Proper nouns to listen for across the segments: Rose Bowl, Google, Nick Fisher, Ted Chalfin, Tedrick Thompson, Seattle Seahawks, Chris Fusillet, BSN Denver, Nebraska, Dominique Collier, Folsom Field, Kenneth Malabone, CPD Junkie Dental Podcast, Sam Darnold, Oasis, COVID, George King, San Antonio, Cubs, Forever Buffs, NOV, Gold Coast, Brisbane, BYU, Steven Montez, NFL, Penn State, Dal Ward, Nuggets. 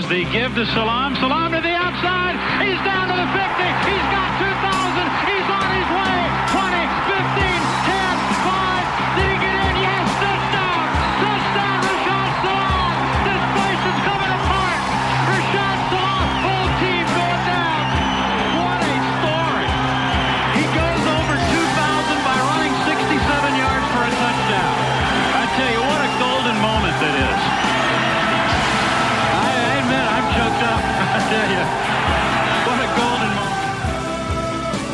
is the give to Salaam. Salaam to the outside. He's down to the 50. He's got 2,000. He's on his way. 20, 15, 10, 5. Did he get in? Yes, touchdown. Touchdown, Rashaan Salaam. This place is coming apart. Rashaan Salaam, whole team going down. What a story. He goes over 2,000 by running 67 yards for a touchdown. I tell you, what a golden moment that is. I tell you, what a golden moment.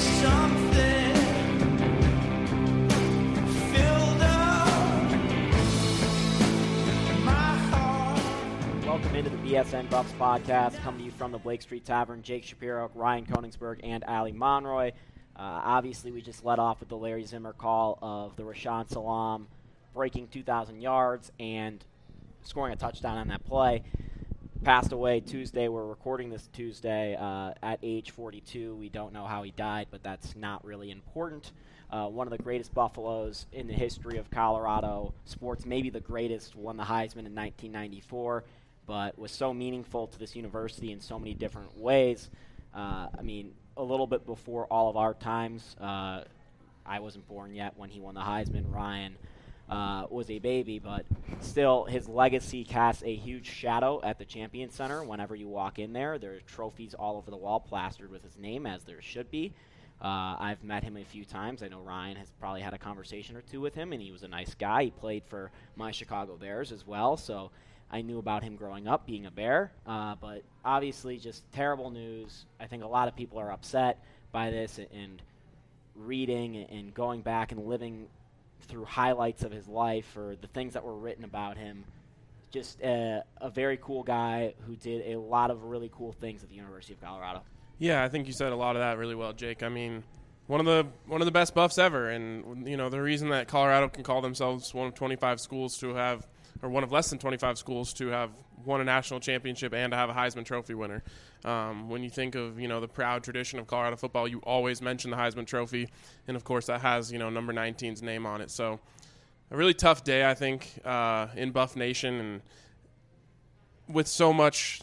Something filled up my heart. Welcome into the BSN Buffs podcast, coming to you from the Blake Street Tavern. Jake Shapiro, Ryan Koenigsberg, and Allie Monroy. Obviously, we just led off with the Larry Zimmer call of the Rashaan Salaam breaking 2,000 yards and scoring a touchdown on that play. Passed away Tuesday. We're recording this Tuesday at age 42. We don't know how he died, but that's not really important. One of the greatest Buffaloes in the history of Colorado sports, maybe the greatest, won the Heisman in 1994, but was so meaningful to this university in so many different ways. A little bit before all of our times. I wasn't born yet when he won the Heisman. Ryan was a baby, but still his legacy casts a huge shadow at the Champion Center. Whenever you walk in there, there are trophies all over the wall plastered with his name, as there should be. I've met him a few times. I know Ryan has probably had a conversation or two with him, and he was a nice guy. He played for my Chicago Bears as well, so I knew about him growing up, being a Bear, but obviously just terrible news. I think a lot of people are upset by this, and reading and going back and living through highlights of his life or the things that were written about him. Just a very cool guy who did a lot of really cool things at the University of Colorado. Yeah, I think you said a lot of that really well, Jake. I mean, one of the best Buffs ever, and you know the reason that Colorado can call themselves one of 25 schools to have – or one of less than 25 schools to have won a national championship and to have a Heisman Trophy winner. When you think of, the proud tradition of Colorado football, you always mention the Heisman Trophy. And, of course, that has, number 19's name on it. So a really tough day, I think, in Buff Nation, and with so much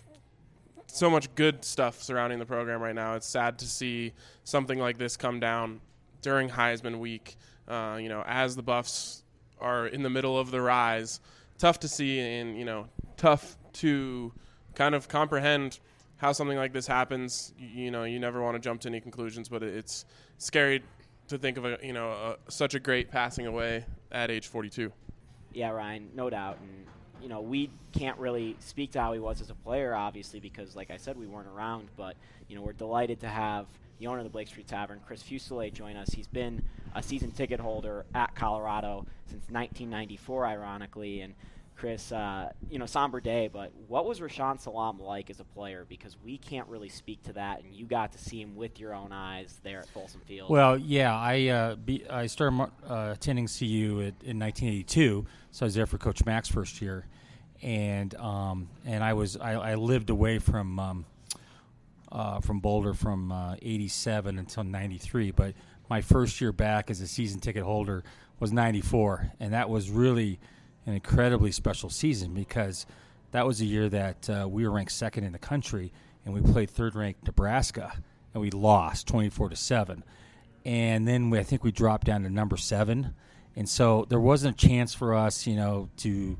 good stuff surrounding the program right now. It's sad to see something like this come down during Heisman week, as the Buffs are in the middle of the rise. Tough to see, and tough to kind of comprehend how something like this happens. You never want to jump to any conclusions, but it's scary to think of such a great passing away at age 42. Yeah, Ryan, no doubt, and we can't really speak to how he was as a player, obviously, because like I said, we weren't around. But we're delighted to have the owner of the Blake Street Tavern, Chris Fusillet, join us. He's been a season ticket holder at Colorado since 1994, ironically. And Chris, somber day, but what was Rashaan Salaam like as a player? Because we can't really speak to that, and you got to see him with your own eyes there at Folsom Field. Well, yeah, I started attending CU in 1982, so I was there for Coach Mack's first year, and I lived away from Boulder from 87 until 93, but my first year back as a season ticket holder was 94, and that was really an incredibly special season because that was a year that we were ranked second in the country, and we played third-ranked Nebraska, and we lost 24-7. And then I think we dropped down to number 7, and so there wasn't a chance for us, to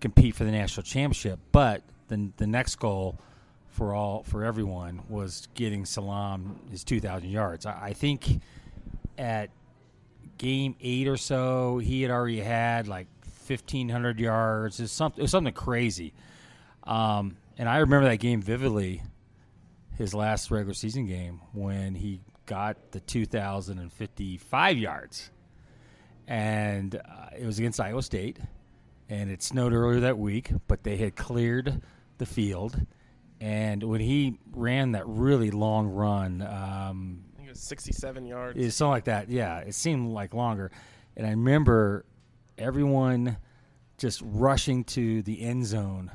compete for the national championship. But the next goal for everyone was getting Salaam his 2,000 yards. I think at game 8 or so, he had already had like 1,500 yards. It was something crazy. And I remember that game vividly, his last regular season game, when he got the 2,055 yards. And it was against Iowa State, and it snowed earlier that week, but they had cleared the field. And when he ran that really long run, I think it was 67 yards. It was something like that, yeah. It seemed like longer. And I remember everyone just rushing to the end zone,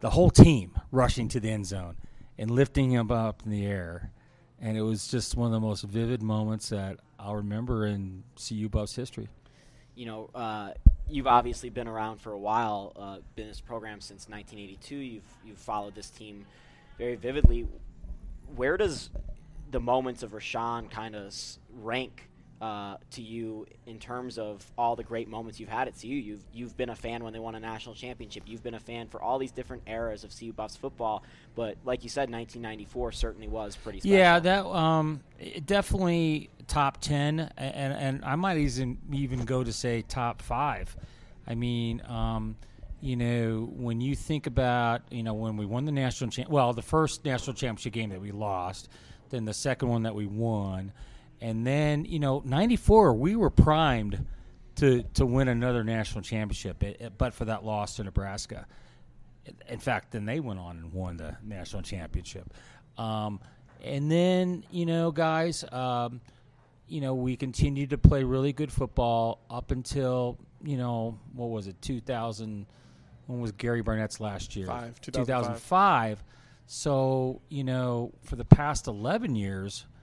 the whole team rushing to the end zone and lifting him up in the air. And it was just one of the most vivid moments that I'll remember in CU Buffs history? You know, you've obviously been around for a while, been in this program since 1982. You've followed this team very vividly. Where does the moments of Rashaan kind of rank to you in terms of all the great moments you've had at CU? You've been a fan when they won a national championship. You've been a fan for all these different eras of CU Buffs football. But like you said, 1994 certainly was pretty special. Yeah, that definitely top 10, and I might even go to say top 5. I mean, you know, when you think about, you know, when we won the national the first national championship game that we lost, then the second one that we won. And then, you know, 94, we were primed to win another national championship, but for that loss to Nebraska. In fact, then they went on and won the national championship. And then, you know, guys, you know, we continued to play really good football up until, you know, what was it, 2000? When was Gary Barnett's last year? 2005. So, you know, for the past 11 years –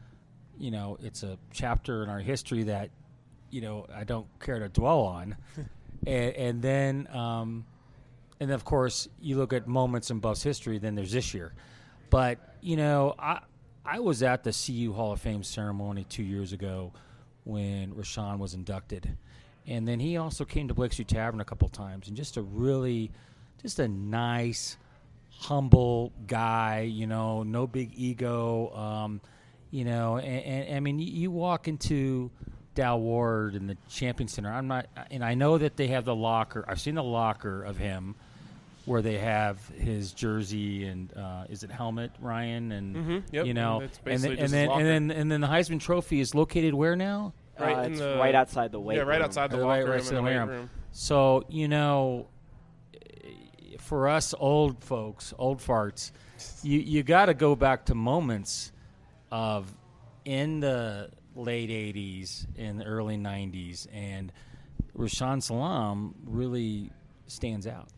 you know, it's a chapter in our history that, you know, I don't care to dwell on. and then, of course, you look at moments in Buffs history, then there's this year. But, you know, I was at the CU Hall of Fame ceremony 2 years ago when Rashaan was inducted. And then he also came to Blake Street Tavern a couple times. And just a nice, humble guy, you know, no big ego. You know, and I mean, you walk into Dal Ward and the Champion Center. I know that they have the locker. I've seen the locker of him where they have his jersey and is it helmet, Ryan? And yep. You know, and then the Heisman Trophy is located where now? Right, it's right outside the weight room. Yeah, right outside the locker room. So, you know, for us old folks, old farts, you got to go back to moments of in the late 80s and early 90s, and Rashaan Salaam really stands out.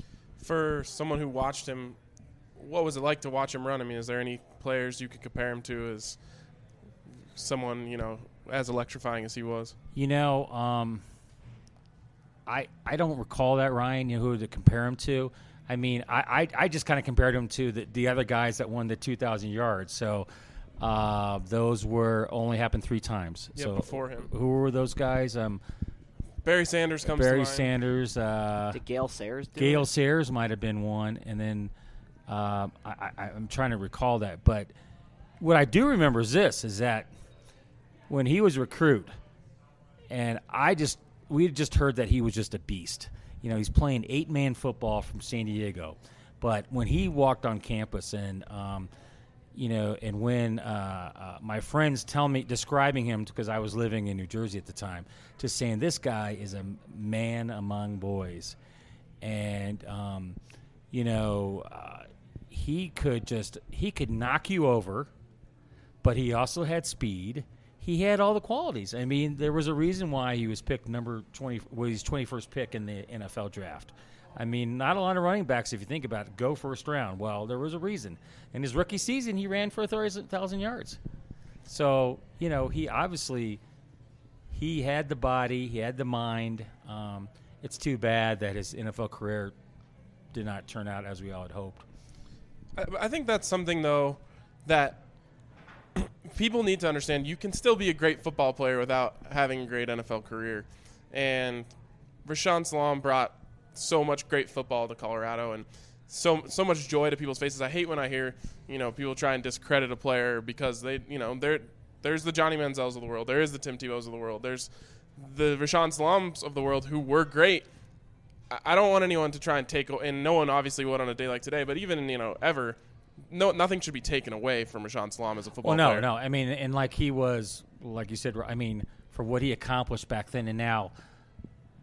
For someone who watched him, what was it like to watch him run? I mean, is there any players you could compare him to as someone, you know, as electrifying as he was? You know, I don't recall that, Ryan, you know, who to compare him to. I mean, I just kind of compared him to the other guys that won the 2,000 yards, so – those were only happened 3 times. Yeah, so before him. Who were those guys? Barry Sanders comes to mind. Barry Sanders. Did Gale Sayers do Gale it? Sayers might have been one. And then I'm trying to recall that. But what I do remember is this, is that when he was recruit, and we had just heard that he was just a beast. You know, he's playing 8-man football from San Diego. But when he walked on campus and you know, and when my friends tell me, describing him, because I was living in New Jersey at the time, just saying this guy is a man among boys. And, you know, he could knock you over, but he also had speed. He had all the qualities. I mean, there was a reason why he was picked number 20, well, his 21st pick in the NFL draft. I mean, not a lot of running backs, if you think about it, go first round. Well, there was a reason. In his rookie season, he ran for 1,000 yards. So, you know, he obviously he had the body, he had the mind. It's too bad that his NFL career did not turn out as we all had hoped. I think that's something, though, that people need to understand. You can still be a great football player without having a great NFL career. And Rashaan Salaam brought so much great football to Colorado and so much joy to people's faces. I hate when I hear, you know, people try and discredit a player because they, you know, there's the Johnny Manziels of the world. There is the Tim Tebow's of the world. There's the Rashaan Salaams of the world who were great. I don't want anyone to try and take, and no one obviously would on a day like today, but even, you know, ever, nothing should be taken away from Rashaan Salaam as a football player. No. I mean, and like he was, like you said, I mean, for what he accomplished back then and now,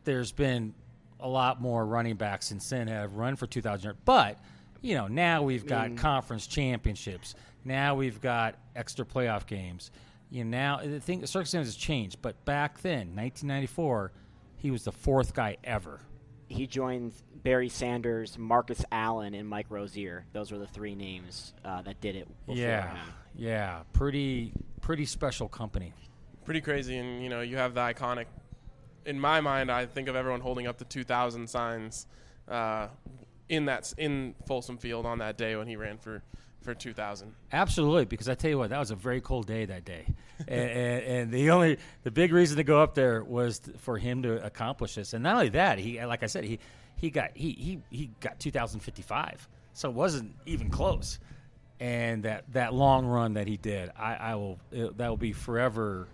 there's been a lot more running backs since then have run for 2,000 yards. But, you know, now we've got conference championships. Now we've got extra playoff games. You know, now the circumstances changed. But back then, 1994, he was the 4th guy ever. He joined Barry Sanders, Marcus Allen, and Mike Rozier. Those were the 3 names that did it before him. Yeah, pretty special company. pretty crazy. And, you know, you have the iconic, in my mind, I think of everyone holding up the 2000 signs in Folsom Field on that day when he ran for 2000. Absolutely, because I tell you what, that was a very cold day that day. and the big reason to go up there was for him to accomplish this. And not only that, he, like I said, he got 2055. So it wasn't even close. And that long run that he did, that will be forever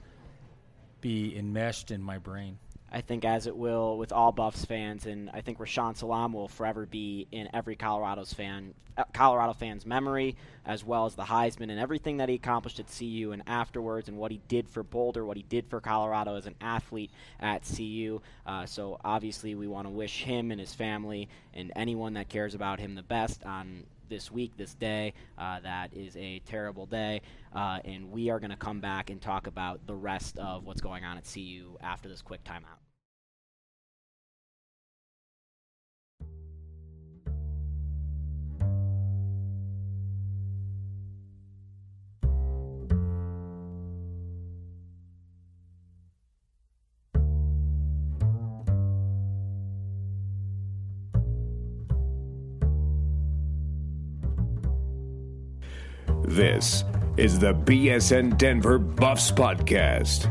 be enmeshed in my brain. I think as it will with all Buffs fans, and I think Rashaan Salaam will forever be in every Colorado fan's memory, as well as the Heisman and everything that he accomplished at CU and afterwards, and what he did for Boulder, what he did for Colorado as an athlete at CU. So obviously we want to wish him and his family and anyone that cares about him the best on this week, this day. That is a terrible day, and we are going to come back and talk about the rest of what's going on at CU after this quick timeout. This is the BSN Denver Buffs Podcast,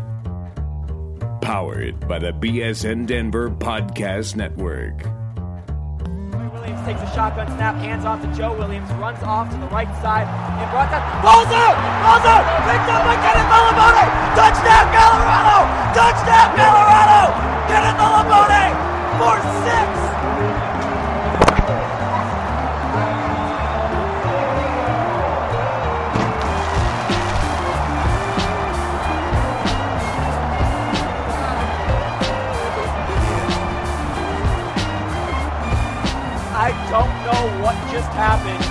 powered by the BSN Denver Podcast Network. Williams takes a shotgun snap, hands off to Joe Williams, runs off to the right side, and brought down, balls out, picked up by Kenneth Malabone, touchdown Colorado, Kenneth Malabone for 6. Don't know what just happened,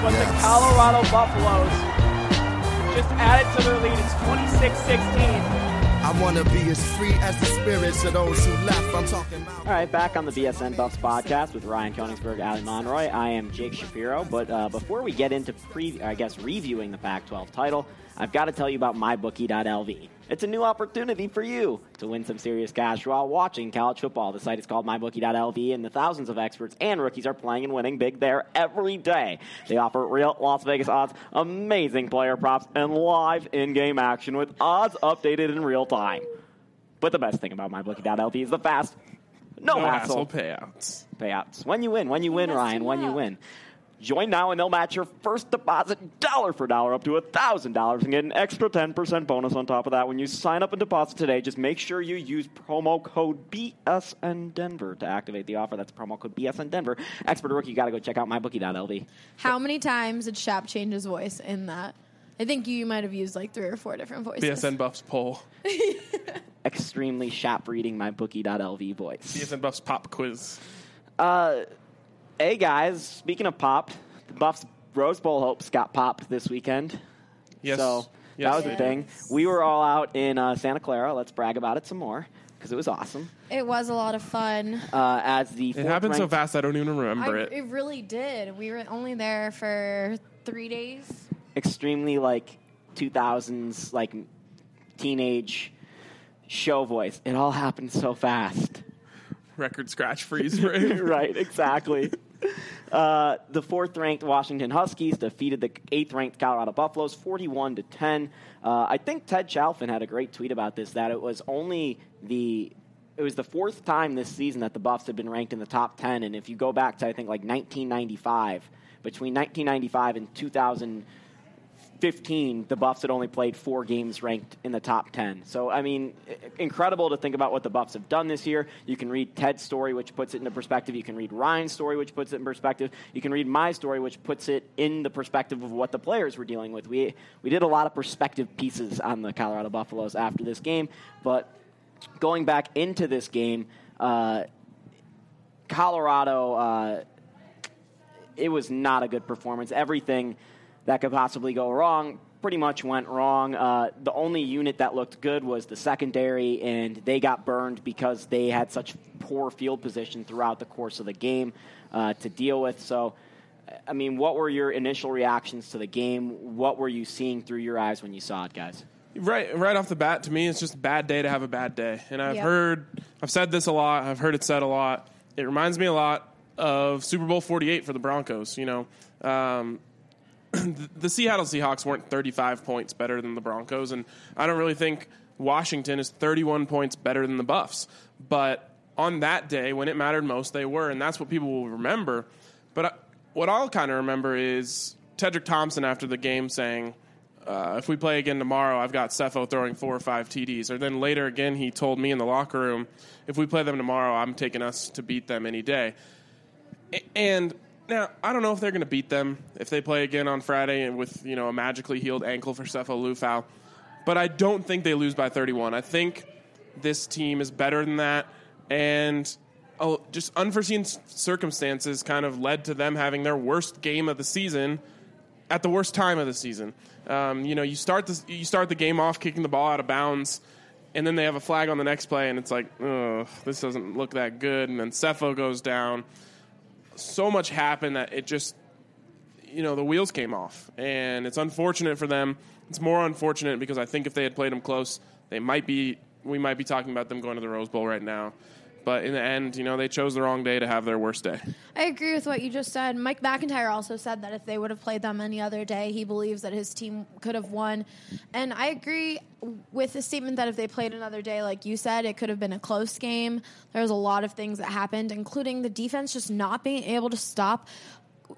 but yes. The Colorado Buffaloes just added to their lead. It's 26-16. I want to be as free as the spirits of those who left. I'm talking about... All right, back on the BSN Buffs Podcast with Ryan Koenigsberg, Allie Monroy. I am Jake Shapiro, but before we get into, reviewing the Pac-12 title, I've got to tell you about MyBookie.lv. It's a new opportunity for you to win some serious cash while watching college football. The site is called MyBookie.lv, and the thousands of experts and rookies are playing and winning big there every day. They offer real Las Vegas odds, amazing player props, and live in-game action with odds updated in real time. But the best thing about MyBookie.lv is the fast, no hassle payouts. When you win, Ryan, when you win. Join now and they'll match your first deposit dollar for dollar up to $1,000 and get an extra 10% bonus on top of that when you sign up and deposit today. Just make sure you use promo code BSN Denver to activate the offer. That's promo code BSN Denver. Expert rookie, you got to go check out MyBookie.lv. How many times did Shap change his voice in that? I think you might have used like 3 or 4 different voices. BSN Buffs poll. Extremely Shap reading MyBookie.lv voice. BSN Buffs pop quiz. Hey, guys, speaking of popped, the Buffs' Rose Bowl hopes got popped this weekend. Yes. So that was the thing. We were all out in Santa Clara. Let's brag about it some more because it was awesome. It was a lot of fun. It happened so fast I don't even remember it. It really did. We were only there for 3 days. Extremely, 2000s, teenage show voice. It all happened so fast. Record scratch freeze frame. Right, exactly. The 4th-ranked Washington Huskies defeated the 8th-ranked Colorado Buffaloes 41-10. I think Ted Chalfin had a great tweet about this, that it was the 4th time this season that the Buffs had been ranked in the top 10, and if you go back to, I think, 1995, between 1995 and 2015, the Buffs had only played 4 games ranked in the top 10. So, I mean, incredible to think about what the Buffs have done this year. You can read Ted's story, which puts it into perspective. You can read Ryan's story, which puts it in perspective. You can read my story, which puts it in the perspective of what the players were dealing with. We did a lot of perspective pieces on the Colorado Buffaloes after this game. But going back into this game, Colorado, it was not a good performance. Everything that could possibly go wrong pretty much went wrong. The only unit that looked good was the secondary, and they got burned because they had such poor field position throughout the course of the game to deal with. So, I mean, what were your initial reactions to the game? What were you seeing through your eyes when you saw it, guys? right off the bat, to me, it's just a bad day to have a bad day. And I've said this a lot. I've heard it said a lot. It reminds me a lot of Super Bowl 48 for the Broncos. You know, the Seattle Seahawks weren't 35 points better than the Broncos, and I don't really think Washington is 31 points better than the Buffs. But on that day, when it mattered most, they were, and that's what people will remember. But what I'll kind of remember is Tedrick Thompson after the game saying, if we play again tomorrow, I've got Sefo throwing 4 or 5 TDs. Or then later again, he told me in the locker room, if we play them tomorrow, I'm taking us to beat them any day. And now, I don't know if they're going to beat them if they play again on Friday and with, you know, a magically healed ankle for Sefo Lufau. But I don't think they lose by 31. I think this team is better than that. And just unforeseen circumstances kind of led to them having their worst game of the season at the worst time of the season. You know, you start the game off kicking the ball out of bounds, and then they have a flag on the next play, and it's like, oh, this doesn't look that good. And then Sefo goes down. So much happened that it just, you know, the wheels came off. And it's unfortunate for them. It's more unfortunate because I think if they had played them close, we might be talking about them going to the Rose Bowl right now. But in the end, you know, they chose the wrong day to have their worst day. I agree with what you just said. Mike McIntyre also said that if they would have played them any other day, he believes that his team could have won. And I agree with the statement that if they played another day, like you said, it could have been a close game. There was a lot of things that happened, including the defense just not being able to stop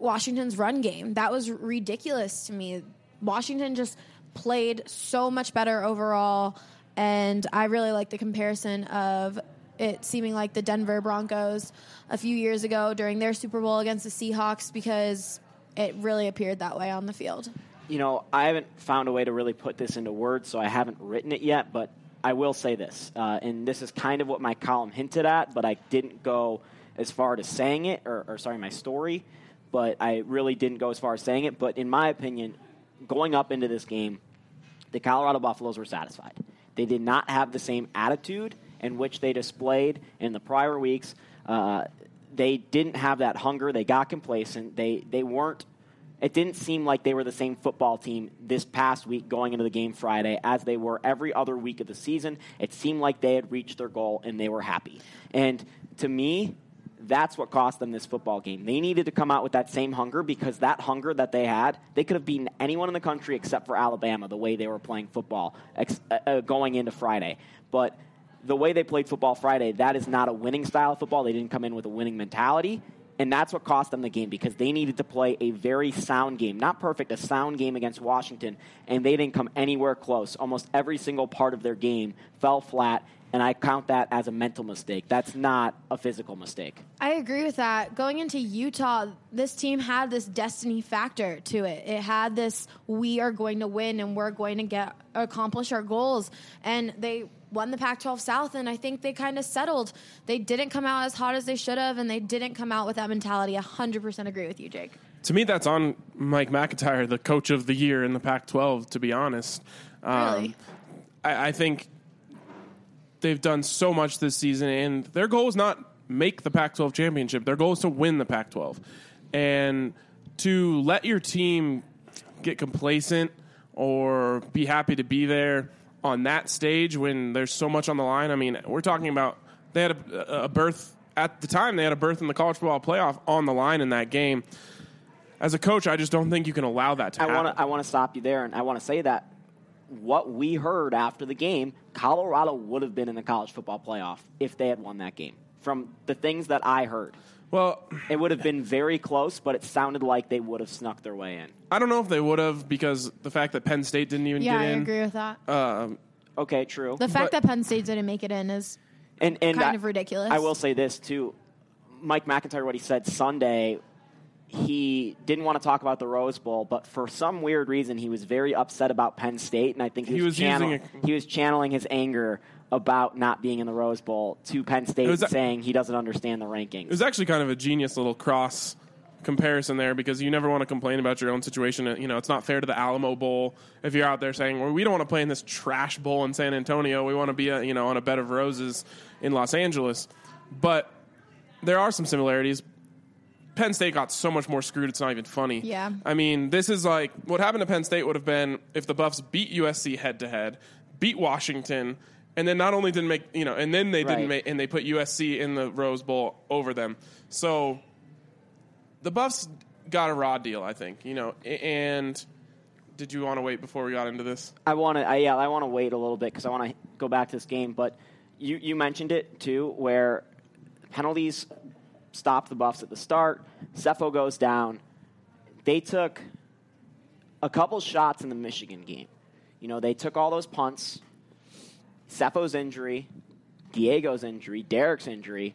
Washington's run game. That was ridiculous to me. Washington just played so much better overall, and I really like the comparison of it seeming like the Denver Broncos a few years ago during their Super Bowl against the Seahawks, because it really appeared that way on the field. You know, I haven't found a way to really put this into words, so I haven't written it yet, but I will say this, and this is kind of what my column hinted at, but I didn't go as far to saying it, or my story, but I really didn't go as far as saying it. But in my opinion, going up into this game, the Colorado Buffaloes were satisfied. They did not have the same attitude in which they displayed in the prior weeks. They didn't have that hunger. They got complacent. They weren't. It didn't seem like they were the same football team this past week going into the game Friday as they were every other week of the season. It seemed like they had reached their goal and they were happy. And to me, that's what cost them this football game. They needed to come out with that same hunger, because that hunger that they had, they could have beaten anyone in the country except for Alabama the way they were playing football going into Friday. But the way they played football Friday, that is not a winning style of football. They didn't come in with a winning mentality, and that's what cost them the game, because they needed to play a very sound game. Not perfect, a sound game against Washington, and they didn't come anywhere close. Almost every single part of their game fell flat, and I count that as a mental mistake. That's not a physical mistake. I agree with that. Going into Utah, this team had this destiny factor to it. It had this, we are going to win and we're going to accomplish our goals. And they won the Pac-12 South, and I think they kind of settled. They didn't come out as hot as they should have, and they didn't come out with that mentality. 100% agree with you, Jake. To me, that's on Mike McIntyre, the coach of the year in the Pac-12, to be honest. Really? I think they've done so much this season, and their goal is not make the Pac-12 championship. Their goal is to win the Pac-12. And to let your team get complacent or be happy to be there on that stage when there's so much on the line. I mean, we're talking about they had a berth at the time. They had a berth in the college football playoff on the line in that game. As a coach, I just don't think you can allow that to happen. I want to stop you there, and I want to say that what we heard after the game, Colorado would have been in the college football playoff if they had won that game. From the things that I heard, well, it would have been very close, but it sounded like they would have snuck their way in. I don't know if they would have, because the fact that Penn State didn't even get in. Yeah, I agree with that. Okay, true. The fact that Penn State didn't make it in is kind of ridiculous. I will say this, too. Mike McIntyre, what he said Sunday, he didn't want to talk about the Rose Bowl, but for some weird reason, he was very upset about Penn State, and I think he was channeling his anger about not being in the Rose Bowl to Penn State, saying he doesn't understand the rankings. It was actually kind of a genius little cross comparison there, because you never want to complain about your own situation. You know, it's not fair to the Alamo Bowl if you're out there saying, well, we don't want to play in this trash bowl in San Antonio. We want to be, you know, on a bed of roses in Los Angeles. But there are some similarities. Penn State got so much more screwed, it's not even funny. Yeah. I mean, this is like what happened to Penn State would have been if the Buffs beat USC head-to-head, beat Washington, and then not only didn't make, you know, and then they didn't make, and they put USC in the Rose Bowl over them. So the Buffs got a raw deal, I think, you know, and did you want to wait before we got into this? I want to wait a little bit because I want to go back to this game, but you mentioned it too, where penalties stopped the Buffs at the start. Sefo goes down. They took a couple shots in the Michigan game. You know, they took all those punts. Seppo's injury, Diego's injury, Derek's injury.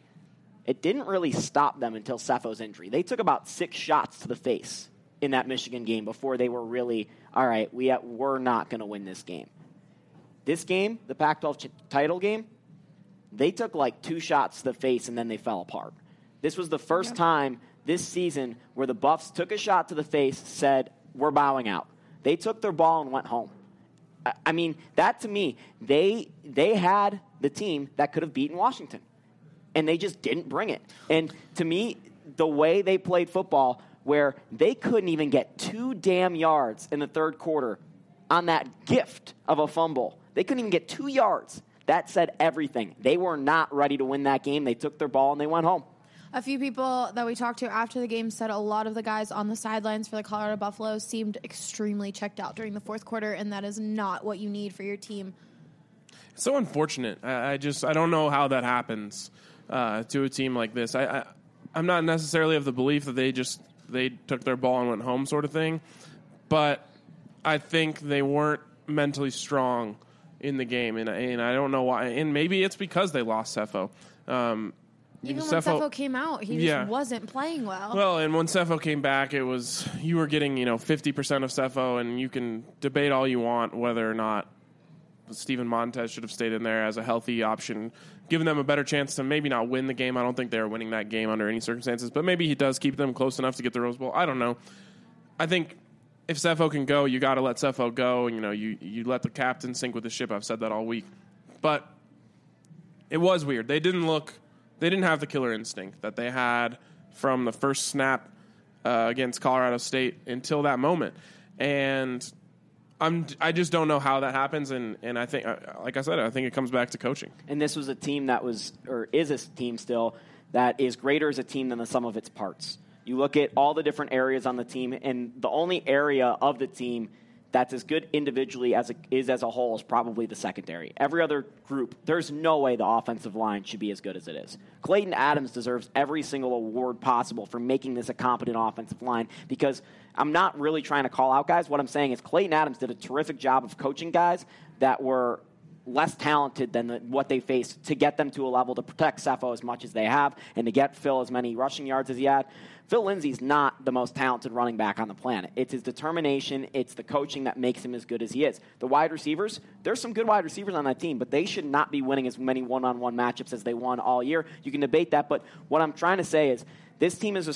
It didn't really stop them until Seppo's injury. They took about 6 shots to the face in that Michigan game before they were really, all right, we're not going to win this game. This game, the Pac-12 title game, they took like 2 shots to the face and then they fell apart. This was the first time this season where the Buffs took a shot to the face, said, we're bowing out. They took their ball and went home. I mean, that to me, they had the team that could have beaten Washington. And they just didn't bring it. And to me, the way they played football, where they couldn't even get 2 damn yards in the third quarter on that gift of a fumble. They couldn't even get 2 yards. That said everything. They were not ready to win that game. They took their ball and they went home. A few people that we talked to after the game said a lot of the guys on the sidelines for the Colorado Buffaloes seemed extremely checked out during the fourth quarter, and that is not what you need for your team. So unfortunate. I don't know how that happens to a team like this. I'm not necessarily of the belief that they took their ball and went home sort of thing, but I think they weren't mentally strong in the game, and I don't know why. And maybe it's because they lost Sefo. Even when Sefo came out, he just wasn't playing well. Well, and when Sefo came back, it was you were getting 50% of Sefo, and you can debate all you want whether or not Steven Montez should have stayed in there as a healthy option, giving them a better chance to maybe not win the game. I don't think they were winning that game under any circumstances, but maybe he does keep them close enough to get the Rose Bowl. I don't know. I think if Sefo can go, you got to let Sefo go, and you let the captain sink with the ship. I've said that all week, but it was weird. They didn't have the killer instinct that they had from the first snap against Colorado State until that moment. And I just don't know how that happens. And I think, like I said, I think it comes back to coaching. And this was a team that was, or is a team still, that is greater as a team than the sum of its parts. You look at all the different areas on the team, and the only area of the team that's as good individually as it is as a whole is probably the secondary. Every other group, there's no way the offensive line should be as good as it is. Clayton Adams deserves every single award possible for making this a competent offensive line, because I'm not really trying to call out guys. What I'm saying is Clayton Adams did a terrific job of coaching guys that were less talented than what they faced to get them to a level to protect Sefo as much as they have and to get Phil as many rushing yards as he had. Phil Lindsay's not the most talented running back on the planet. It's his determination. It's the coaching that makes him as good as he is. The wide receivers, there's some good wide receivers on that team, but they should not be winning as many one-on-one matchups as they won all year. You can debate that, but what I'm trying to say is this team is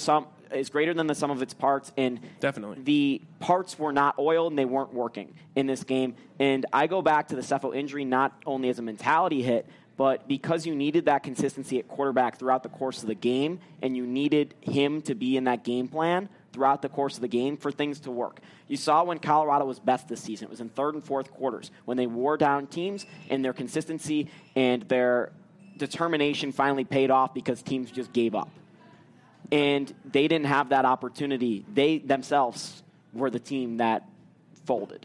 greater than the sum of its parts, and definitely the parts were not oiled and they weren't working in this game. And I go back to the Sefo injury not only as a mentality hit, but because you needed that consistency at quarterback throughout the course of the game, and you needed him to be in that game plan throughout the course of the game for things to work. You saw when Colorado was best this season. It was in third and fourth quarters when they wore down teams, and their consistency and their determination finally paid off because teams just gave up. And they didn't have that opportunity. They themselves were the team that folded.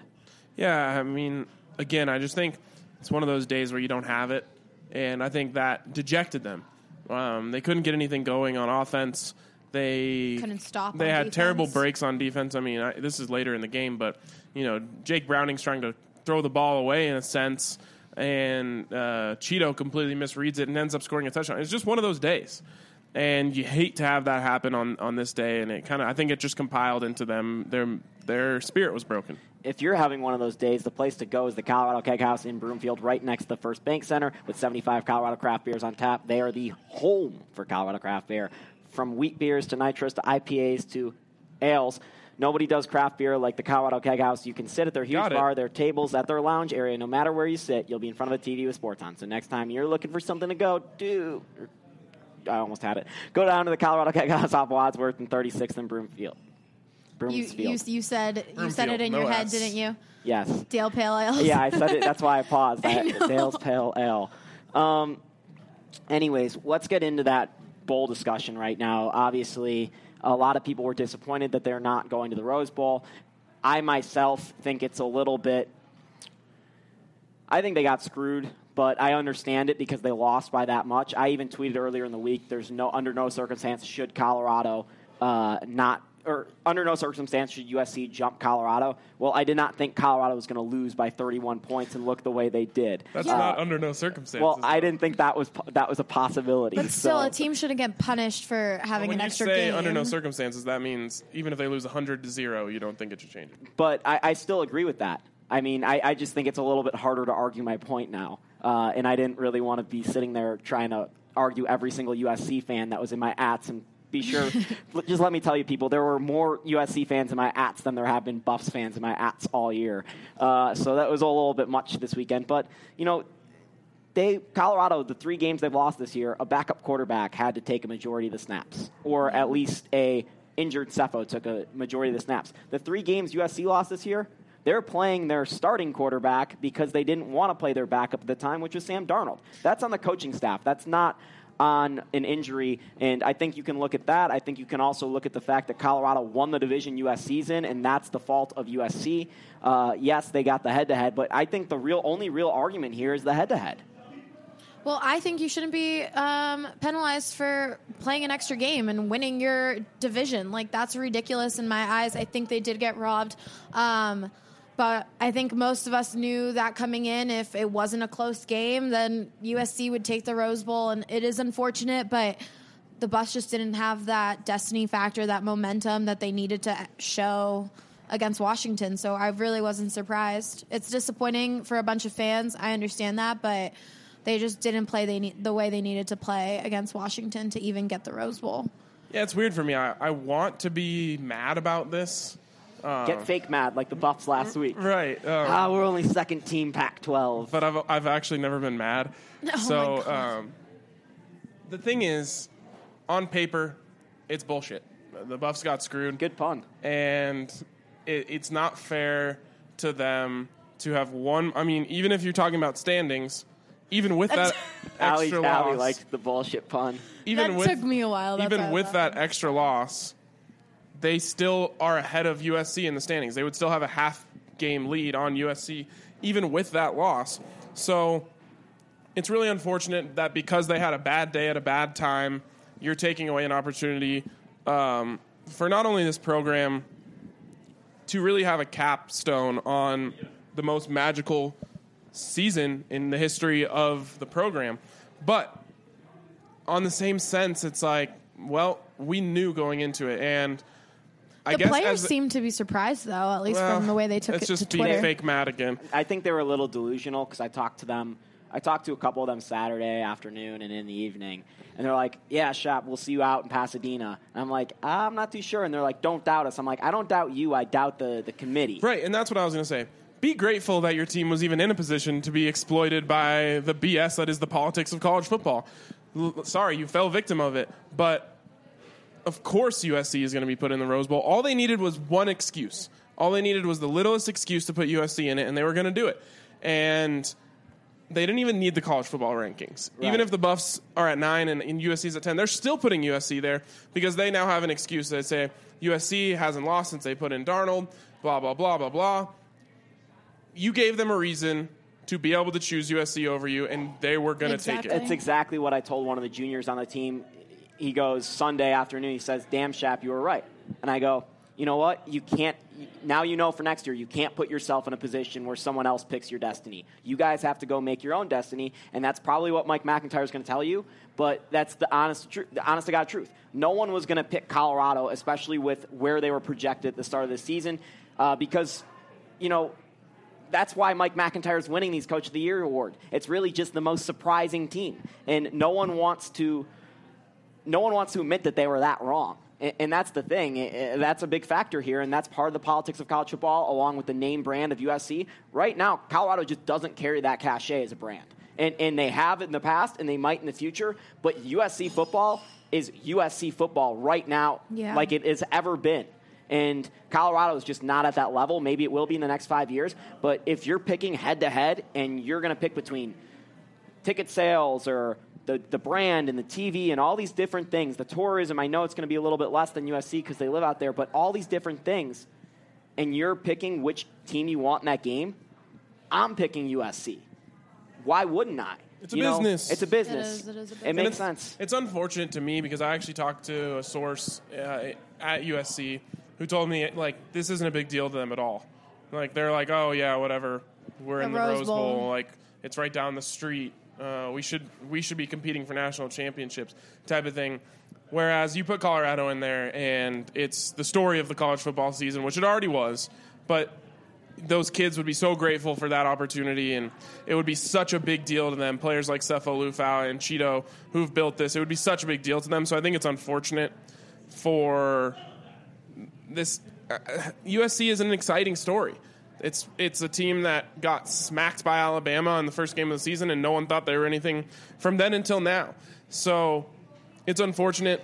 Yeah, I mean, again, I just think it's one of those days where you don't have it. And I think that dejected them. They couldn't get anything going on offense. They couldn't stop. They had terrible breaks on defense. I mean, this is later in the game, but Jake Browning's trying to throw the ball away in a sense, and Cheeto completely misreads it and ends up scoring a touchdown. It's just one of those days, and you hate to have that happen on this day. And it kind of, I think, it just compiled into them. Their spirit was broken. If you're having one of those days, the place to go is the Colorado Keg House in Broomfield, right next to the First Bank Center, with 75 Colorado craft beers on tap. They are the home for Colorado craft beer. From wheat beers to nitrous to IPAs to ales, nobody does craft beer like the Colorado Keg House. You can sit at their huge bar, their tables, at their lounge area. No matter where you sit, you'll be in front of a TV with sports on. So next time you're looking for something to go do, I almost had it. Go down to the Colorado Keg House off Wadsworth and 36th and Broomfield. You said it in your head, didn't you? Yes. Dale Pale Ale. Yeah, I said it. That's why I paused. Dale's Pale Ale. Anyways, let's get into that bowl discussion right now. Obviously, a lot of people were disappointed that they're not going to the Rose Bowl. I myself think it's a little bit – I think they got screwed, but I understand it because they lost by that much. I even tweeted earlier in the week, under no circumstance should Colorado not – or under no circumstance should USC jump Colorado. Well, I did not think Colorado was going to lose by 31 points and look the way they did. That's not under no circumstances. Well, I didn't think that was a possibility. But still, a team shouldn't get punished for having an extra game. When you say under no circumstances, that means even if they lose 100-0, you don't think it should change it. But I still agree with that. I mean, I just think it's a little bit harder to argue my point now. And I didn't really want to be sitting there trying to argue every single USC fan that was in my ats and be sure. Just let me tell you, people, there were more USC fans in my ats than there have been Buffs fans in my ats all year. So that was a little bit much this weekend. But, you know, Colorado, the three games they've lost this year, a backup quarterback had to take a majority of the snaps, or at least a injured Sefo took a majority of the snaps. The three games USC lost this year, they're playing their starting quarterback because they didn't want to play their backup at the time, which was Sam Darnold. That's on the coaching staff. That's not on an injury, and I think you can look at that. I think you can also look at the fact that Colorado won the division USC's in, and that's the fault of USC. Yes, they got the head-to-head, but I think the only real argument here is the head-to-head. Well, I think you shouldn't be penalized for playing an extra game and winning your division. Like, that's ridiculous in my eyes. I think they did get robbed. But I think most of us knew that coming in, if it wasn't a close game, then USC would take the Rose Bowl. And it is unfortunate, but the Buffs just didn't have that destiny factor, that momentum that they needed to show against Washington. So I really wasn't surprised. It's disappointing for a bunch of fans. I understand that, but they just didn't play the way they needed to play against Washington to even get the Rose Bowl. Yeah, it's weird for me. I want to be mad about this. Get fake mad like the Buffs last week. Right. We're only second team Pac-12. But I've actually never been mad. Oh, so the thing is, on paper, it's bullshit. The Buffs got screwed. Good pun. And it's not fair to them to have one. I mean, even if you're talking about standings, even with that extra loss. Allie liked the bullshit pun. Took me a while. Even with that extra loss, they still are ahead of USC in the standings. They would still have a half-game lead on USC, even with that loss. So it's really unfortunate that because they had a bad day at a bad time, you're taking away an opportunity for not only this program to really have a capstone on the most magical season in the history of the program. But on the same sense, it's like, well, we knew going into it, and I guess players seemed to be surprised, though, at least from the way they took it to Twitter. It's just being fake mad again. I think they were a little delusional because I talked to them. I talked to a couple of them Saturday afternoon and in the evening, and they're like, yeah, Shop, we'll see you out in Pasadena. And I'm like, I'm not too sure. And they're like, don't doubt us. I'm like, I don't doubt you. I doubt the committee. Right, and that's what I was going to say. Be grateful that your team was even in a position to be exploited by the BS that is the politics of college football. Sorry, you fell victim of it, but of course USC is going to be put in the Rose Bowl. All they needed was one excuse. All they needed was the littlest excuse to put USC in it, and they were going to do it. And they didn't even need the college football rankings. Right. Even if the Buffs are at 9 and USC's at 10, they're still putting USC there because they now have an excuse. They say USC hasn't lost since they put in Darnold, blah, blah, blah, blah, blah. You gave them a reason to be able to choose USC over you, and they were going to take it. That's exactly what I told one of the juniors on the team. He goes, Sunday afternoon, he says, damn, Shap, you were right. And I go, you know what? You can't – now you know for next year, you can't put yourself in a position where someone else picks your destiny. You guys have to go make your own destiny, and that's probably what Mike McIntyre is going to tell you, but that's the honest-to-God truth. No one was going to pick Colorado, especially with where they were projected at the start of the season, because, you know – that's why Mike McIntyre is winning these Coach of the Year award. It's really just the most surprising team, and no one wants to admit that they were that wrong. And that's the thing. That's a big factor here, and that's part of the politics of college football along with the name brand of USC. Right now, Colorado just doesn't carry that cachet as a brand. and they have in the past, and they might in the future. But USC football is USC football right now, like it has ever been. And Colorado is just not at that level. Maybe it will be in the next 5 years. But if you're picking head-to-head and you're going to pick between ticket sales or the brand and the TV and all these different things, the tourism, I know it's going to be a little bit less than USC because they live out there, but all these different things, and you're picking which team you want in that game, I'm picking USC. Why wouldn't I? It's a business. It's a business. It is a business. It makes sense. It's unfortunate to me because I actually talked to a source at USC who told me, like, this isn't a big deal to them at all. Like, they're like, oh, yeah, whatever. We're in the Rose Bowl. Like, it's right down the street. We should be competing for national championships type of thing. Whereas you put Colorado in there, and it's the story of the college football season, which it already was. But those kids would be so grateful for that opportunity, and it would be such a big deal to them. Players like Sefo Lufau and Cheeto who've built this, it would be such a big deal to them. So I think it's unfortunate for... this USC is an exciting story. It's a team that got smacked by Alabama in the first game of the season, and no one thought they were anything from then until now. So it's unfortunate.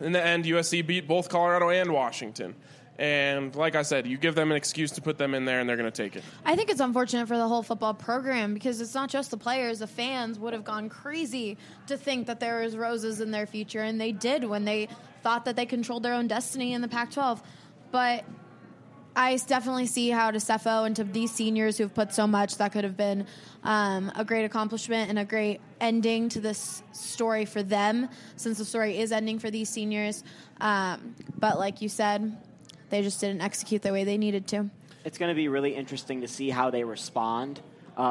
In the end, USC beat both Colorado and Washington. And like I said, you give them an excuse to put them in there, and they're going to take it. I think it's unfortunate for the whole football program because it's not just the players. The fans would have gone crazy to think that there was roses in their future, and they did when they thought that they controlled their own destiny in the Pac-12. But I definitely see how to Sefo and to these seniors who've put so much, that could have been a great accomplishment and a great ending to this story for them, since the story is ending for these seniors. But like you said... they just didn't execute the way they needed to. It's going to be really interesting to see how they respond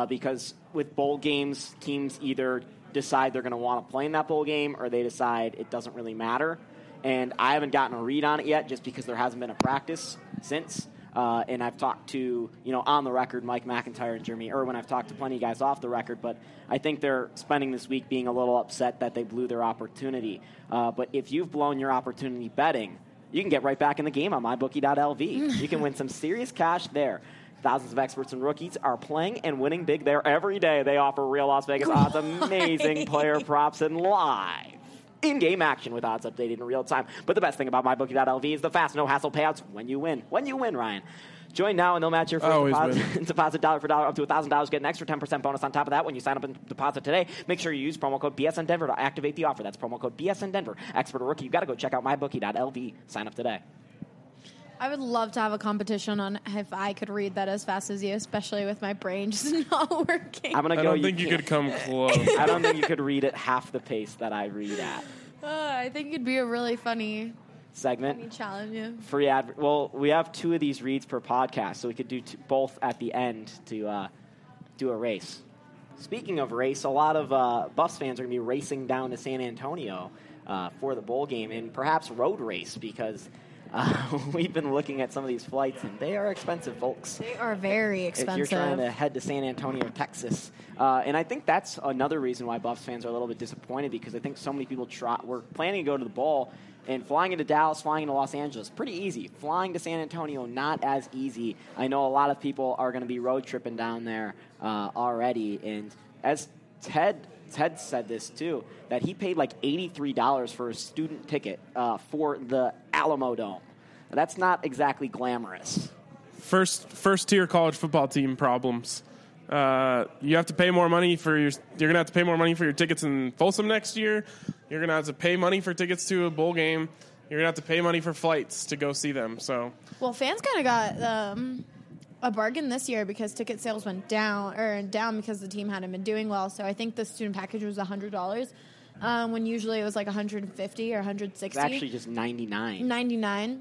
because with bowl games, teams either decide they're going to want to play in that bowl game or they decide it doesn't really matter. And I haven't gotten a read on it yet just because there hasn't been a practice since. And I've talked to, on the record, Mike McIntyre and Jeremy Irwin. I've talked to plenty of guys off the record, but I think they're spending this week being a little upset that they blew their opportunity. But if you've blown your opportunity betting, you can get right back in the game on MyBookie.lv. You can win some serious cash there. Thousands of experts and rookies are playing and winning big there every day. They offer real Las Vegas odds, amazing player props, and live in-game action with odds updated in real time. But the best thing about MyBookie.lv is the fast, no-hassle payouts when you win. When you win, Ryan. Join now, and they'll match your first deposit dollar for dollar up to $1,000. Get an extra 10% bonus on top of that when you sign up and deposit today. Make sure you use promo code BSN Denver to activate the offer. That's promo code BSN Denver. Expert or rookie, you got to go check out MyBookie.lv. Sign up today. I would love to have a competition on if I could read that as fast as you, especially with my brain just not working. I don't think you could come close. I don't think you could read at half the pace that I read at. I think it'd be a really funny... segment. Let me challenge you. Free ad. Well, we have two of these reads per podcast, so we could do both at the end to do a race. Speaking of race, a lot of Buffs fans are going to be racing down to San Antonio for the bowl game and perhaps road race because we've been looking at some of these flights and they are expensive, folks. They are very expensive. If you're trying to head to San Antonio, Texas. And I think that's another reason why Buffs fans are a little bit disappointed because I think so many people were planning to go to the bowl. And flying into Dallas, flying into Los Angeles, pretty easy. Flying to San Antonio, not as easy. I know a lot of people are going to be road tripping down there already. And as Ted said this, too, that he paid like $83 for a student ticket for the Alamo Dome. Now, that's not exactly glamorous. First-tier college football team problems. You have to pay more money for your. You're gonna have to pay more money for your tickets in Folsom next year. You're gonna have to pay money for tickets to a bowl game. You're gonna have to pay money for flights to go see them. So, well, fans kind of got a bargain this year because ticket sales went down because the team hadn't been doing well. So I think the student package was $100 when usually it was like $150 or $160. It's actually just $99.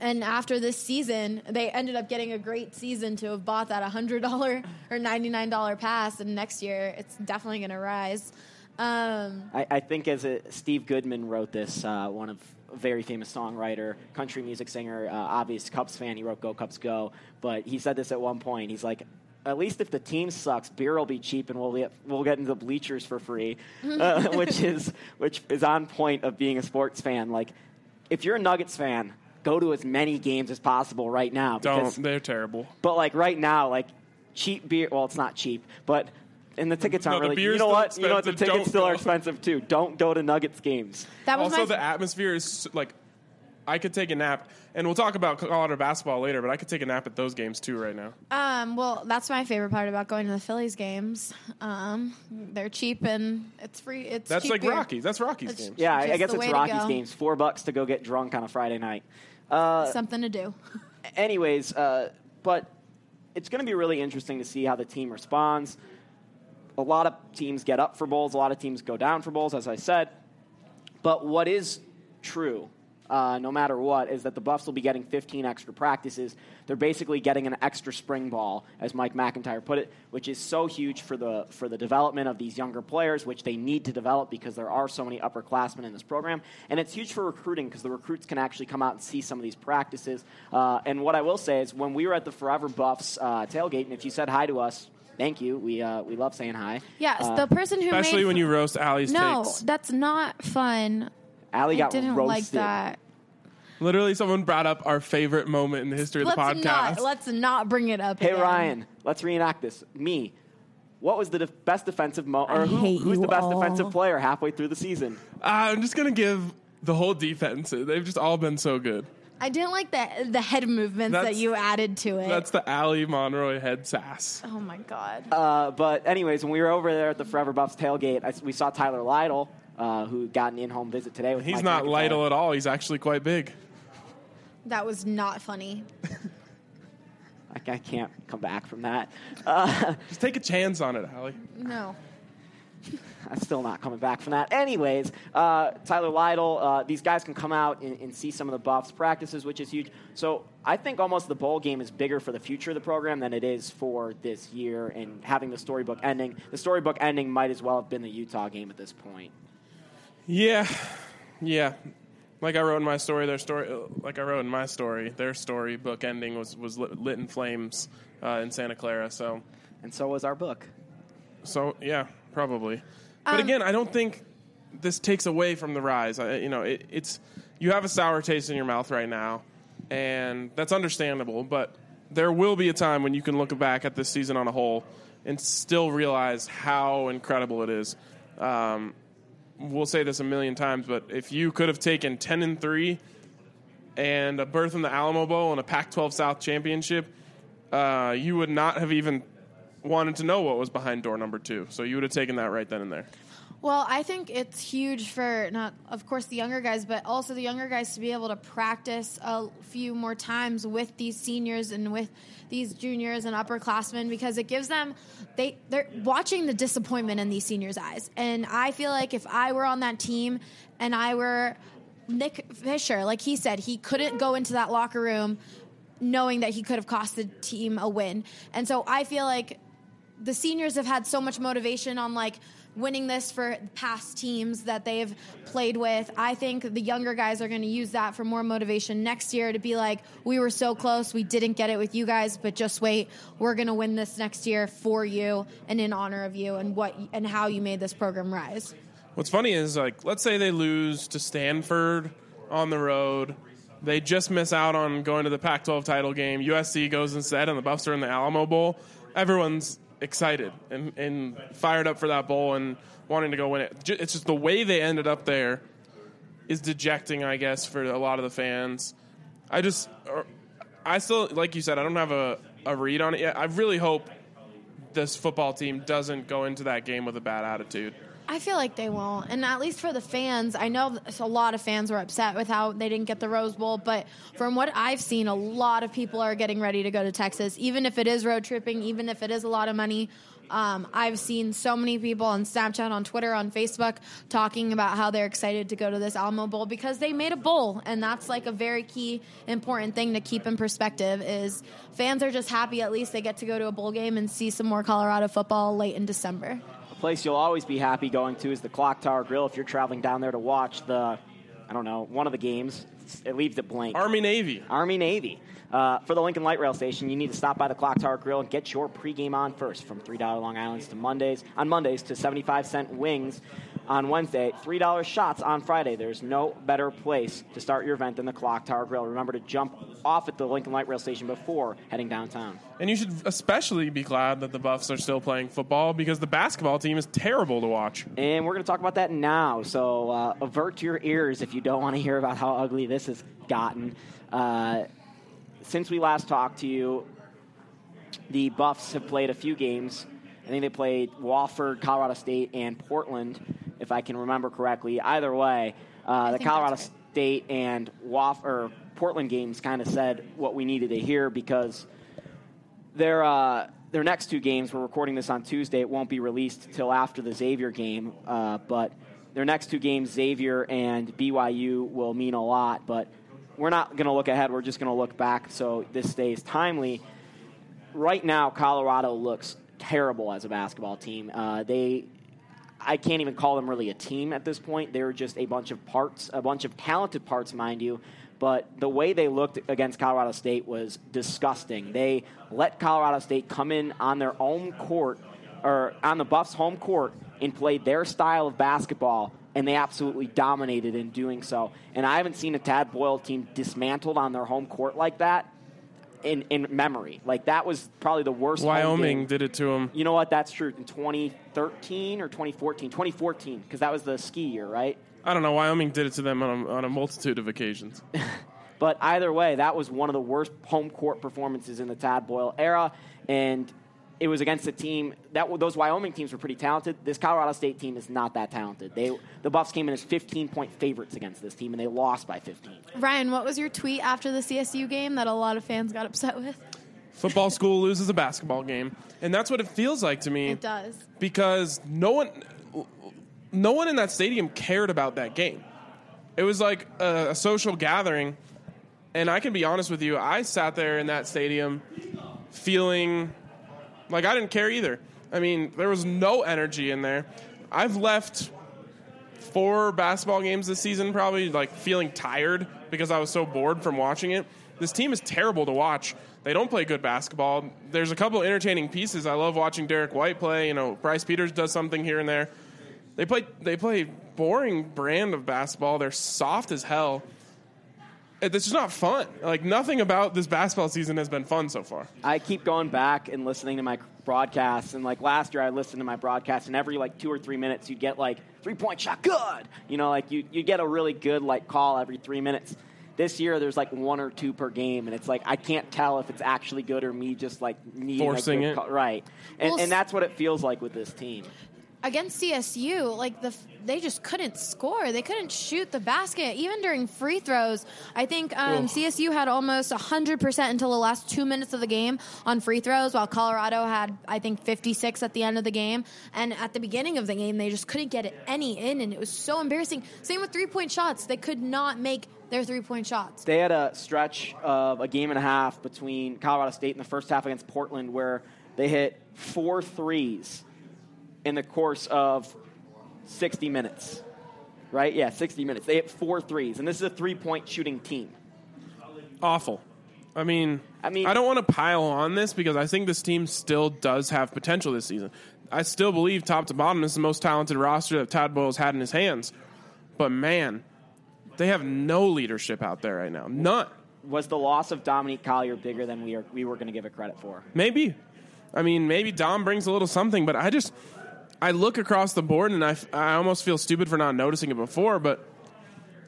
And after this season, they ended up getting a great season to have bought that $100 or $99 pass. And next year, it's definitely going to rise. I think as Steve Goodman wrote this, one of very famous songwriter, country music singer, obvious Cubs fan. He wrote Go Cubs Go. But he said this at one point. He's like, at least if the team sucks, beer will be cheap and we'll get into the bleachers for free, which is on point of being a sports fan. Like, if you're a Nuggets fan, go to as many games as possible right now. They're terrible. But, right now, cheap beer... well, it's not cheap, but And the tickets aren't really. You know what? You know what? The tickets still are expensive too. Don't go to Nuggets games. That was also the atmosphere is like. I could take a nap, and we'll talk about Colorado basketball later, but I could take a nap at those games, too, right now. Well, that's my favorite part about going to the Phillies games. They're cheap, and it's free. It's that's cheap like beer. Rockies. That's Rockies it's, games. Yeah, I guess it's Rockies games. $4 to go get drunk on a Friday night. Something to do. Anyways, but it's going to be really interesting to see how the team responds. A lot of teams get up for bowls. A lot of teams go down for bowls, as I said. But what is true... no matter what, is that the Buffs will be getting 15 extra practices. They're basically getting an extra spring ball, as Mike McIntyre put it, which is so huge for the development of these younger players, which they need to develop because there are so many upperclassmen in this program. And it's huge for recruiting because the recruits can actually come out and see some of these practices. And what I will say is when we were at the Forever Buffs tailgate, and if you said hi to us, thank you. We love saying hi. Yes, the person who especially when you roast Allie's takes. No, that's not fun. Allie got roasted. I didn't like that. Literally, someone brought up our favorite moment in the history of the podcast. Let's not bring it up. Hey, again. Ryan, let's reenact this. Me. What was the best defensive or who's the best defensive player halfway through the season? I'm just going to give the whole defense. They've just all been so good. I didn't like the head movements that you added to it. That's the Allie Monroy head sass. Oh, my God. But anyways, when we were over there at the Forever Buffs tailgate, we saw Tyler Lidle, who got an in-home visit today. With He's not Lidle at all. He's actually quite big. That was not funny. I can't come back from that. Just take a chance on it, Allie. No. I'm still not coming back from that. Anyways, Tyler Lidle, these guys can come out and see some of the Buffs practices, which is huge. So I think almost the bowl game is bigger for the future of the program than it is for this year and having the storybook ending. The storybook ending might as well have been the Utah game at this point. Yeah. Like I wrote in my story, their storybook ending was lit in flames in Santa Clara. So was our book. So yeah, probably. But again, I don't think this takes away from the rise. It's you have a sour taste in your mouth right now, and that's understandable. But there will be a time when you can look back at this season on a whole and still realize how incredible it is. We'll say this a million times, but if you could have taken 10-3 and a berth in the Alamo Bowl and a Pac-12 South championship, you would not have even wanted to know what was behind door number 2. So you would have taken that right then and there. Well, I think it's huge for not, of course, the younger guys, but also the younger guys to be able to practice a few more times with these seniors and with these juniors and upperclassmen because it gives them they're watching the disappointment in these seniors' eyes. And I feel like if I were on that team and I were Nick Fisher, like he said, he couldn't go into that locker room knowing that he could have cost the team a win. And so I feel like the seniors have had so much motivation on like winning this for past teams that they've played with. I think the younger guys are going to use that for more motivation next year to be like, we were so close, we didn't get it with you guys, but just wait, we're going to win this next year for you and in honor of you and what and how you made this program rise. What's funny is like, let's say they lose to Stanford on the road. They just miss out on going to the Pac-12 title game. USC goes instead, and the Buffs are in the Alamo Bowl. Everyone's excited and fired up for that bowl and wanting to go win it. It's just the way they ended up there is dejecting, I guess, for a lot of the fans. I still, like you said, I don't have a read on it yet. I really hope this football team doesn't go into that game with a bad attitude. I feel like they won't, and at least for the fans, I know a lot of fans were upset with how they didn't get the Rose Bowl, but from what I've seen, a lot of people are getting ready to go to Texas, even if it is road tripping, even if it is a lot of money. I've seen so many people on Snapchat, on Twitter, on Facebook talking about how they're excited to go to this Alamo Bowl because they made a bowl, and that's like a very key, important thing to keep in perspective is fans are just happy at least they get to go to a bowl game and see some more Colorado football late in December. Place you'll always be happy going to is the Clock Tower Grill if you're traveling down there to watch the, I don't know, one of the games. It leaves it blank. Army-Navy. For the Lincoln Light Rail Station, you need to stop by the Clock Tower Grill and get your pregame on first from $3 Long Islands to Mondays to 75-cent wings. on Wednesday, $3 shots on Friday. There's no better place to start your event than the Clock Tower Grill. Remember to jump off at the Lincoln Light Rail Station before heading downtown. And you should especially be glad that the Buffs are still playing football, because the basketball team is terrible to watch. And we're going to talk about that now, so avert your ears if you don't want to hear about how ugly this has gotten. Since we last talked to you, the Buffs have played a few games. I think they played Wofford, Colorado State, and Portland, if I can remember correctly. Either way, the Colorado State and Portland games kind of said what we needed to hear, because their next two games, we're recording this on Tuesday, it won't be released till after the Xavier game, but their next two games, Xavier and BYU, will mean a lot, but we're not going to look ahead. We're just going to look back, so this stays timely. Right now, Colorado looks terrible as a basketball team. I can't even call them really a team at this point. They're just a bunch of parts, a bunch of talented parts, mind you. But the way they looked against Colorado State was disgusting. They let Colorado State come in on their own court, or on the Buffs' home court, and play their style of basketball, and they absolutely dominated in doing so. And I haven't seen a Tad Boyle team dismantled on their home court like that in memory. Like, that was probably the worst. Wyoming did it to them. You know what? That's true. In 2013 or 2014? 2014, because that was the ski year, right? I don't know. Wyoming did it to them on a multitude of occasions. But either way, that was one of the worst home court performances in the Tad Boyle era, and it was against a team that those Wyoming teams were pretty talented. This Colorado State team is not that talented. The Buffs came in as 15-point favorites against this team, and they lost by 15. Ryan, what was your tweet after the CSU game that a lot of fans got upset with? Football school loses a basketball game, and that's what it feels like to me. It does, because no one in that stadium cared about that game. It was like a social gathering, and I can be honest with you, I sat there in that stadium feeling like I didn't care either. I mean, there was no energy in there. I've left 4 basketball games this season probably, like, feeling tired because I was so bored from watching it. This team is terrible to watch. They don't play good basketball. There's a couple entertaining pieces. I love watching Derek White play. You know, Bryce Peters does something here and there. They play boring brand of basketball. They're soft as hell. It's just not fun. Like, nothing about this basketball season has been fun so far. I keep going back and listening to my broadcasts, and, like, last year I listened to my broadcast, and every, like, 2 or 3 minutes you'd get, like, 3-point shot, good! You know, like, you get a really good, like, call every 3 minutes. This year there's, like, 1 or 2 per game, and it's, like, I can't tell if it's actually good or me just, like, needing forcing it. Right. And that's what it feels like with this team. Against CSU, like, they just couldn't score. They couldn't shoot the basket, even during free throws. I think CSU had almost 100% until the last 2 minutes of the game on free throws, while Colorado had, I think, 56 at the end of the game. And at the beginning of the game, they just couldn't get any in, and it was so embarrassing. Same with three-point shots. They could not make their three-point shots. They had a stretch of a game and a half between Colorado State in the first half against Portland where they hit 4 threes in the course of 60 minutes, right? Yeah, 60 minutes. They hit 4 threes, and this is a three-point shooting team. Awful. I mean, I don't want to pile on this because I think this team still does have potential this season. I still believe, top to bottom, this is the most talented roster that Todd Bowles had in his hands. But, man, they have no leadership out there right now. None. Was the loss of Dominique Collier bigger than we were going to give it credit for? Maybe. I mean, maybe Dom brings a little something, but I look across the board, and I almost feel stupid for not noticing it before, but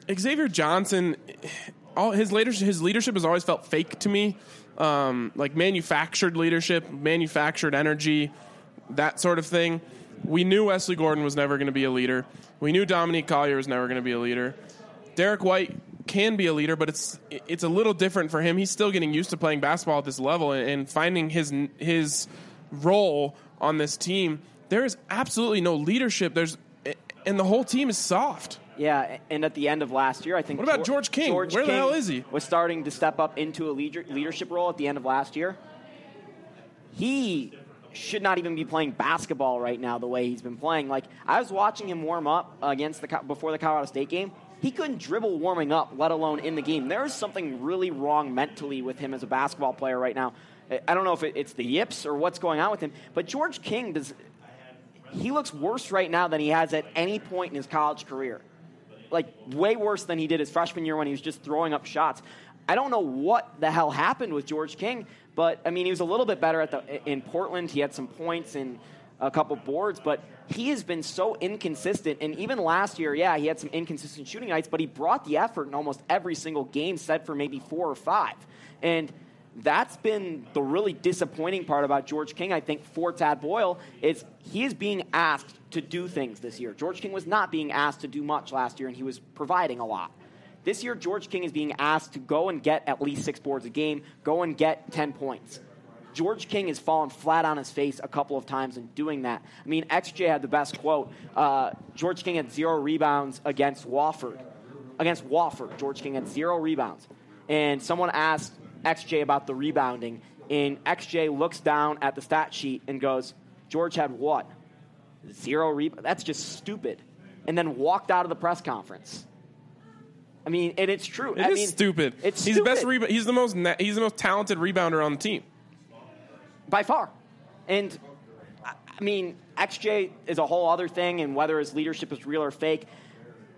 Xavier Johnson, his leadership has always felt fake to me, like manufactured leadership, manufactured energy, that sort of thing. We knew Wesley Gordon was never going to be a leader. We knew Dominique Collier was never going to be a leader. Derek White can be a leader, but it's a little different for him. He's still getting used to playing basketball at this level and finding his role on this team. There is absolutely no leadership. And the whole team is soft. Yeah, and at the end of last year, I think... What about George King? Where the hell is he? Was starting to step up into a leadership role at the end of last year. He should not even be playing basketball right now the way he's been playing. Like, I was watching him warm up before the Colorado State game. He couldn't dribble warming up, let alone in the game. There is something really wrong mentally with him as a basketball player right now. I don't know if it's the yips or what's going on with him, but George King does... he looks worse right now than he has at any point in his college career. Like, way worse than he did his freshman year when he was just throwing up shots. I don't know what the hell happened with George King, but, I mean, he was a little bit better in Portland. He had some points and a couple boards, but he has been so inconsistent. And even last year, yeah, he had some inconsistent shooting nights, but he brought the effort in almost every single game set for maybe 4 or 5. And that's been the really disappointing part about George King, I think, for Tad Boyle, is he is being asked to do things this year. George King was not being asked to do much last year, and he was providing a lot. This year, George King is being asked to go and get at least 6 boards a game, go and get 10 points. George King has fallen flat on his face a couple of times in doing that. I mean, XJ had the best quote. George King had 0 rebounds against Wofford. Against Wofford, George King had 0 rebounds. And someone asked XJ about the rebounding, and XJ looks down at the stat sheet and goes, George had what? 0 rebounds? That's just stupid. And then walked out of the press conference. I mean, and it's true. It is stupid. It's stupid. He's the most talented rebounder on the team. By far. And, I mean, XJ is a whole other thing, and whether his leadership is real or fake,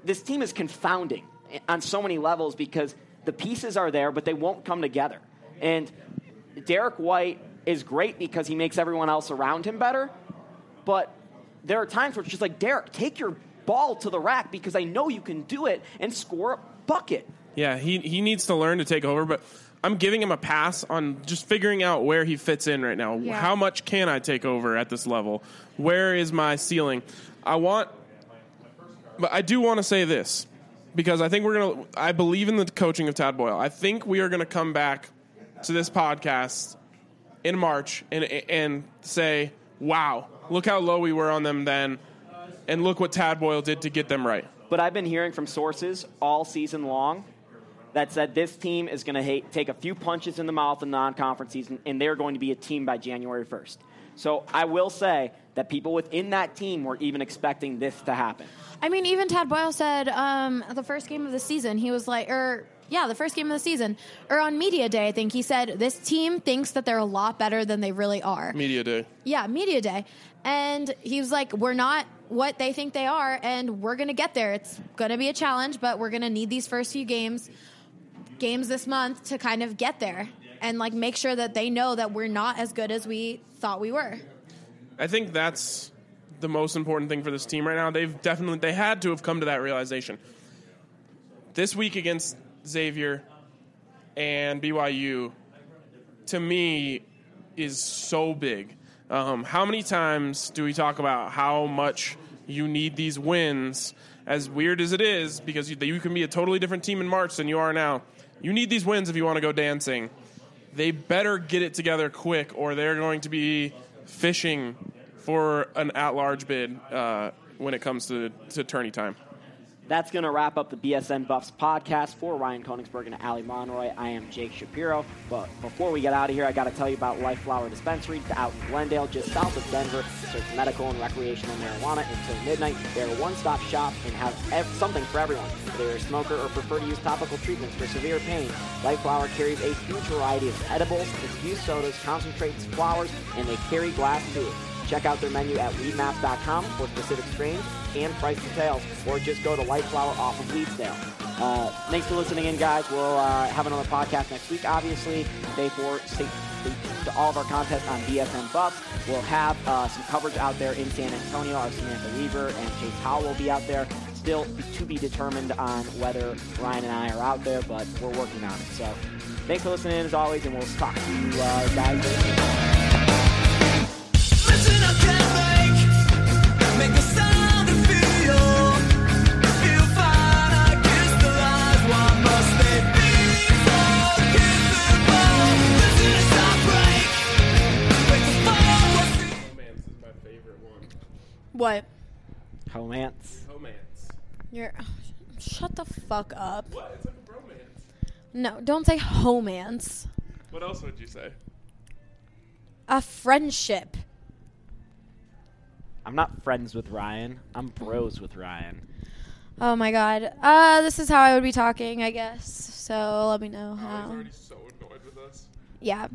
this team is confounding on so many levels because the pieces are there, but they won't come together. And Derek White is great because he makes everyone else around him better, but there are times where it's just like, Derek, take your ball to the rack because I know you can do it and score a bucket. Yeah, he needs to learn to take over, but I'm giving him a pass on just figuring out where he fits in right now. Yeah. How much can I take over at this level? Where is my ceiling? I do want to say this because I think I believe in the coaching of Tad Boyle. I think we are going to come back to this podcast in March and say, wow, look how low we were on them then. And look what Tad Boyle did to get them right. But I've been hearing from sources all season long that said this team is going to take a few punches in the mouth in non-conference season, and they're going to be a team by January 1st. So I will say that people within that team were even expecting this to happen. I mean, even Tad Boyle said the first game of the season, he was like, the first game of the season, or on Media Day, I think, he said, this team thinks that they're a lot better than they really are. Media Day. Yeah, Media Day. And he was like, we're not what they think they are, and we're going to get there. It's going to be a challenge, but we're going to need these first few games this month to kind of get there and like make sure that they know that we're not as good as we thought we were. I think that's the most important thing for this team right now. They had to have come to that realization. This week against Xavier and BYU, to me, is so big. How many times do we talk about how much you need these wins, as weird as it is, because you can be a totally different team in March than you are now. You need these wins if you want to go dancing. They better get it together quick, or they're going to be fishing for an at-large bid when it comes to tourney time. That's going to wrap up the BSN Buffs podcast. For Ryan Koenigsberg and Allie Monroy, I am Jake Shapiro. But before we get out of here, I got to tell you about Life Flower Dispensary out in Glendale, just south of Denver. Serves medical and recreational marijuana until midnight. They're a one-stop shop and have something for everyone. Whether you're a smoker or prefer to use topical treatments for severe pain, Life Flower carries a huge variety of edibles, infused sodas, concentrates, flowers, and they carry glass too. Check out their menu at weedmaps.com for specific strains and price details, or just go to Lightflower off of Weedsdale. Thanks for listening in, guys. We'll have another podcast next week, obviously. Day 4, stay tuned to all of our contests on BSN Buffs. We'll have some coverage out there in San Antonio. Our Samantha Weaver and Chase Howell will be out there. Still to be determined on whether Ryan and I are out there, but we're working on it. So thanks for listening in, as always, and we'll talk to you guys later. Listen, I can't make the sound and feel fine against the lies. Why must they be forgivable? Listen, it's a break. Make the fall. Homance is my favorite one. What? Homance. You're... Shut the fuck up. What? It's like a bromance. No, don't say homance. What else would you say? A friendship. I'm not friends with Ryan. I'm bros with Ryan. Oh, my God. This is how I would be talking, I guess. So let me know how. He's already so annoyed with us. Yeah.